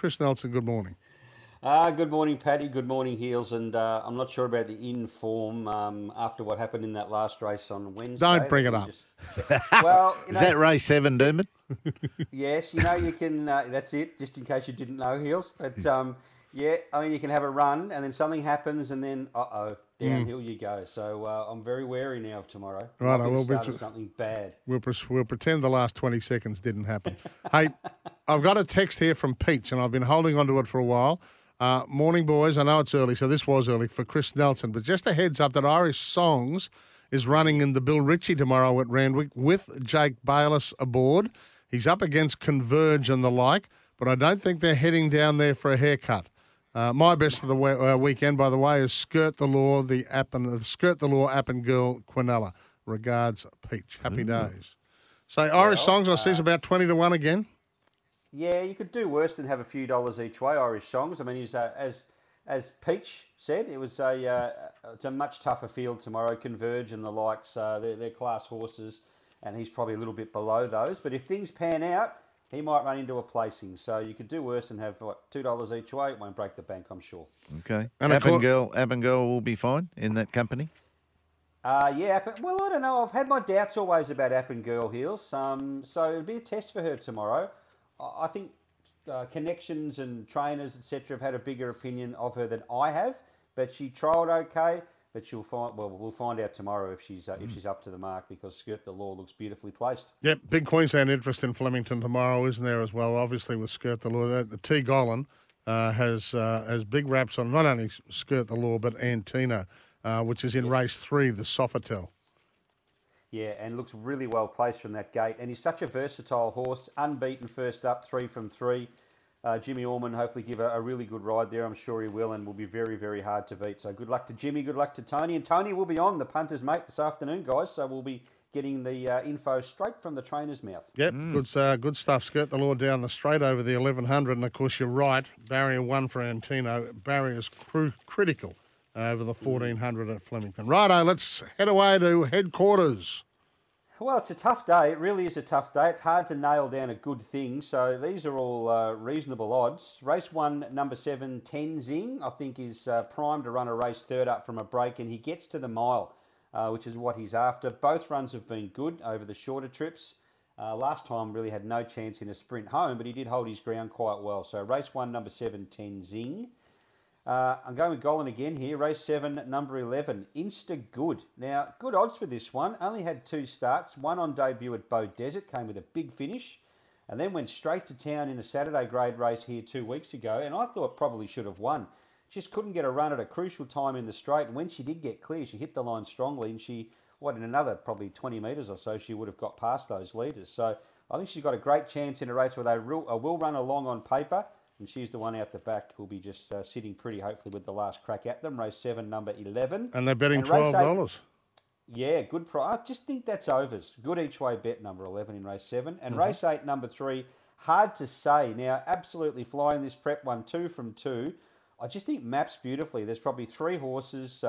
Chris Nelson, good morning. Good morning, Paddy. Good morning, Heels. And I'm not sure about the in-form after what happened in that last race on Wednesday. Don't bring it up. Well, you know, is that race 7, Dermot? Yes, you know, you can... that's it, just in case you didn't know, Heels. But, yeah, I mean, you can have a run and then something happens and then, downhill you go. So I'm very wary now of tomorrow. Right, I will be something bad. We'll pretend the last 20 seconds didn't happen. Hey... I've got a text here from Peach, and I've been holding on to it for a while. Morning, boys. I know it's early, so this was early for Chris Nelson. But just a heads up that Irish Songs is running in the Bill Ritchie tomorrow at Randwick with Jake Bayless aboard. He's up against Converge and the like, but I don't think they're heading down there for a haircut. My best of the weekend, by the way, is Skirt the Law, App and Girl, Quinella. Regards, Peach. Happy days. So Irish Songs, I see, is about 20 to 1 again. Yeah, you could do worse than have a few dollars each way, Irish Songs. I mean, as Peach said, it was it's a much tougher field tomorrow. Converge and the likes, they're class horses, and he's probably a little bit below those. But if things pan out, he might run into a placing. So you could do worse than have, what, $2 each way. It won't break the bank, I'm sure. Okay. And App and Girl will be fine in that company? Yeah, but, well, I don't know. I've had my doubts always about App and Girl, Heels. So it'll be a test for her tomorrow. I think connections and trainers, etc., have had a bigger opinion of her than I have. But she trialled okay. But we'll find out tomorrow if she's if she's up to the mark, because Skirt the Law looks beautifully placed. Yep, big Queensland interest in Flemington tomorrow, isn't there, as well? Obviously with Skirt the Law, the T J Golland has big raps on not only Skirt the Law but Antino, which is in race 3, the Sofitel. Yeah, and looks really well placed from that gate. And he's such a versatile horse, unbeaten first up, 3 from 3. Jimmy Orman hopefully give a really good ride there. I'm sure he will, and will be very, very hard to beat. So good luck to Jimmy, good luck to Tony. And Tony will be on the punter's mate this afternoon, guys. So we'll be getting the info straight from the trainer's mouth. Yep, good stuff. Skirt the Law down the straight over the 1100. And, of course, you're right, barrier 1 for Antino. Barrier's critical. Over the 1400 at Flemington. Righto, let's head away to headquarters. Well, it's a tough day. It really is a tough day. It's hard to nail down a good thing, so these are all reasonable odds. Race 1, number 7, Tenzing, I think is primed to run a race third up from a break, and he gets to the mile, which is what he's after. Both runs have been good over the shorter trips. Last time really had no chance in a sprint home, but he did hold his ground quite well. So race 1, number 7, Tenzing. I'm going with Golland again here. Race 7, number 11, Insta Good. Now, good odds for this one. Only had 2 starts. One on debut at Bow Desert, came with a big finish, and then went straight to town in a Saturday grade race here 2 weeks ago, and I thought probably should have won. Just couldn't get a run at a crucial time in the straight, and when she did get clear, she hit the line strongly, and she, in another probably 20 metres or so, she would have got past those leaders. So I think she's got a great chance in a race where they will run along on paper, and she's the one out the back who'll be just sitting pretty, hopefully, with the last crack at them. Race 7, number 11. And they're betting and $12. Yeah, good price. I just think that's overs. Good each way bet, number 11 in race 7. And race 8, number 3, Hard to Say. Now, absolutely flying this prep, 1, 2 from 2. I just think maps beautifully. There's probably 3 horses,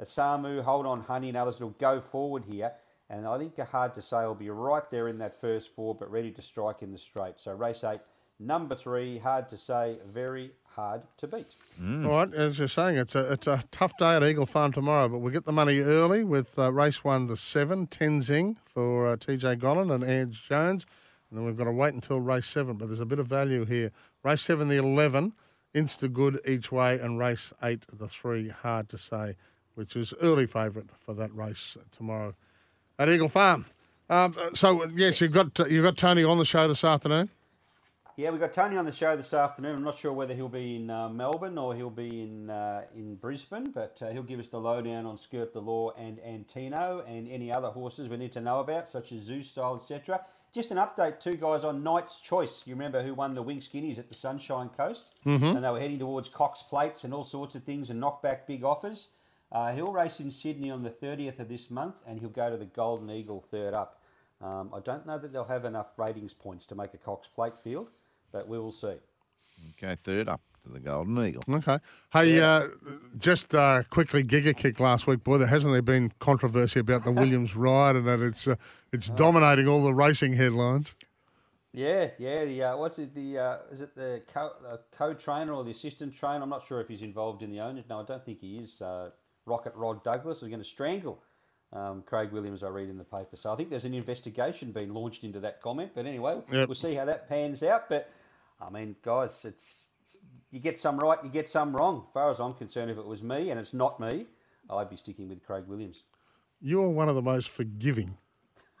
Asamu, Hold On Honey, and others that'll go forward here. And I think Hard to Say will be right there in that first 4, but ready to strike in the straight. So race 8. Number 3, Hard to Say, very hard to beat. All right, as you're saying, it's a tough day at Eagle Farm tomorrow, but we'll get the money early with race 1 to 7, Tenzing for T J Golland and Ange Jones, and then we've got to wait until race 7, but there's a bit of value here. Race 7, the 11, Insta Good each way, and race 8, the 3, Hard to Say, which is early favourite for that race tomorrow at Eagle Farm. So, yes, you've got Tony on the show this afternoon. Yeah, we've got Tony on the show this afternoon. I'm not sure whether he'll be in Melbourne or he'll be in Brisbane, but he'll give us the lowdown on Skirt the Law and Antino and any other horses we need to know about, such as Zoo Style, etc. Just an update too, guys, on Knight's Choice. You remember who won the Wing Skinnies at the Sunshine Coast? Mm-hmm. And they were heading towards Cox Plates and all sorts of things and knockback big offers. He'll race in Sydney on the 30th of this month, and he'll go to the Golden Eagle third up. I don't know that they'll have enough ratings points to make a Cox Plate field, but we will see. Okay, third up to the Golden Eagle. Okay. Hey, just quickly, Giga Kick last week. Boy, hasn't there been controversy about the Williams ride and that it's dominating all the racing headlines? Yeah. Is it the co-trainer or the assistant trainer? I'm not sure if he's involved in the owners. No, I don't think he is. Rocket Rod Douglas is going to strangle Craig Williams, I read in the paper. So I think there's an investigation being launched into that comment. But anyway, we'll see how that pans out. But, I mean, guys, you get some right, you get some wrong. As far as I'm concerned, if it was me, and it's not me, I'd be sticking with Craig Williams. You are one of the most forgiving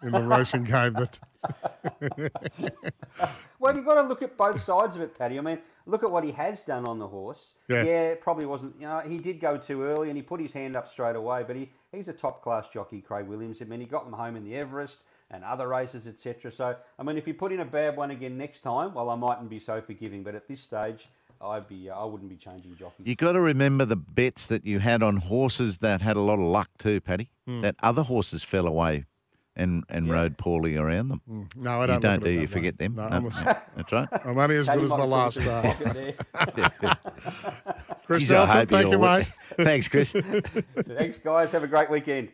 in the racing game. But well, you've got to look at both sides of it, Paddy. I mean, look at what he has done on the horse. Yeah, probably wasn't. You know, he did go too early, and he put his hand up straight away. But he's a top-class jockey, Craig Williams. I mean, he got him home in the Everest and other races, etc. So, I mean, if you put in a bad one again next time, well, I mightn't be so forgiving. But at this stage, I wouldn't be changing jockeys. You got to remember the bets that you had on horses that had a lot of luck too, Paddy. That other horses fell away and rode poorly around them. No, I don't. You forget them. No. That's right. I'm only as good as my last star. Chris Nelson, thank you, mate. Thanks, Chris. Thanks, guys. Have a great weekend.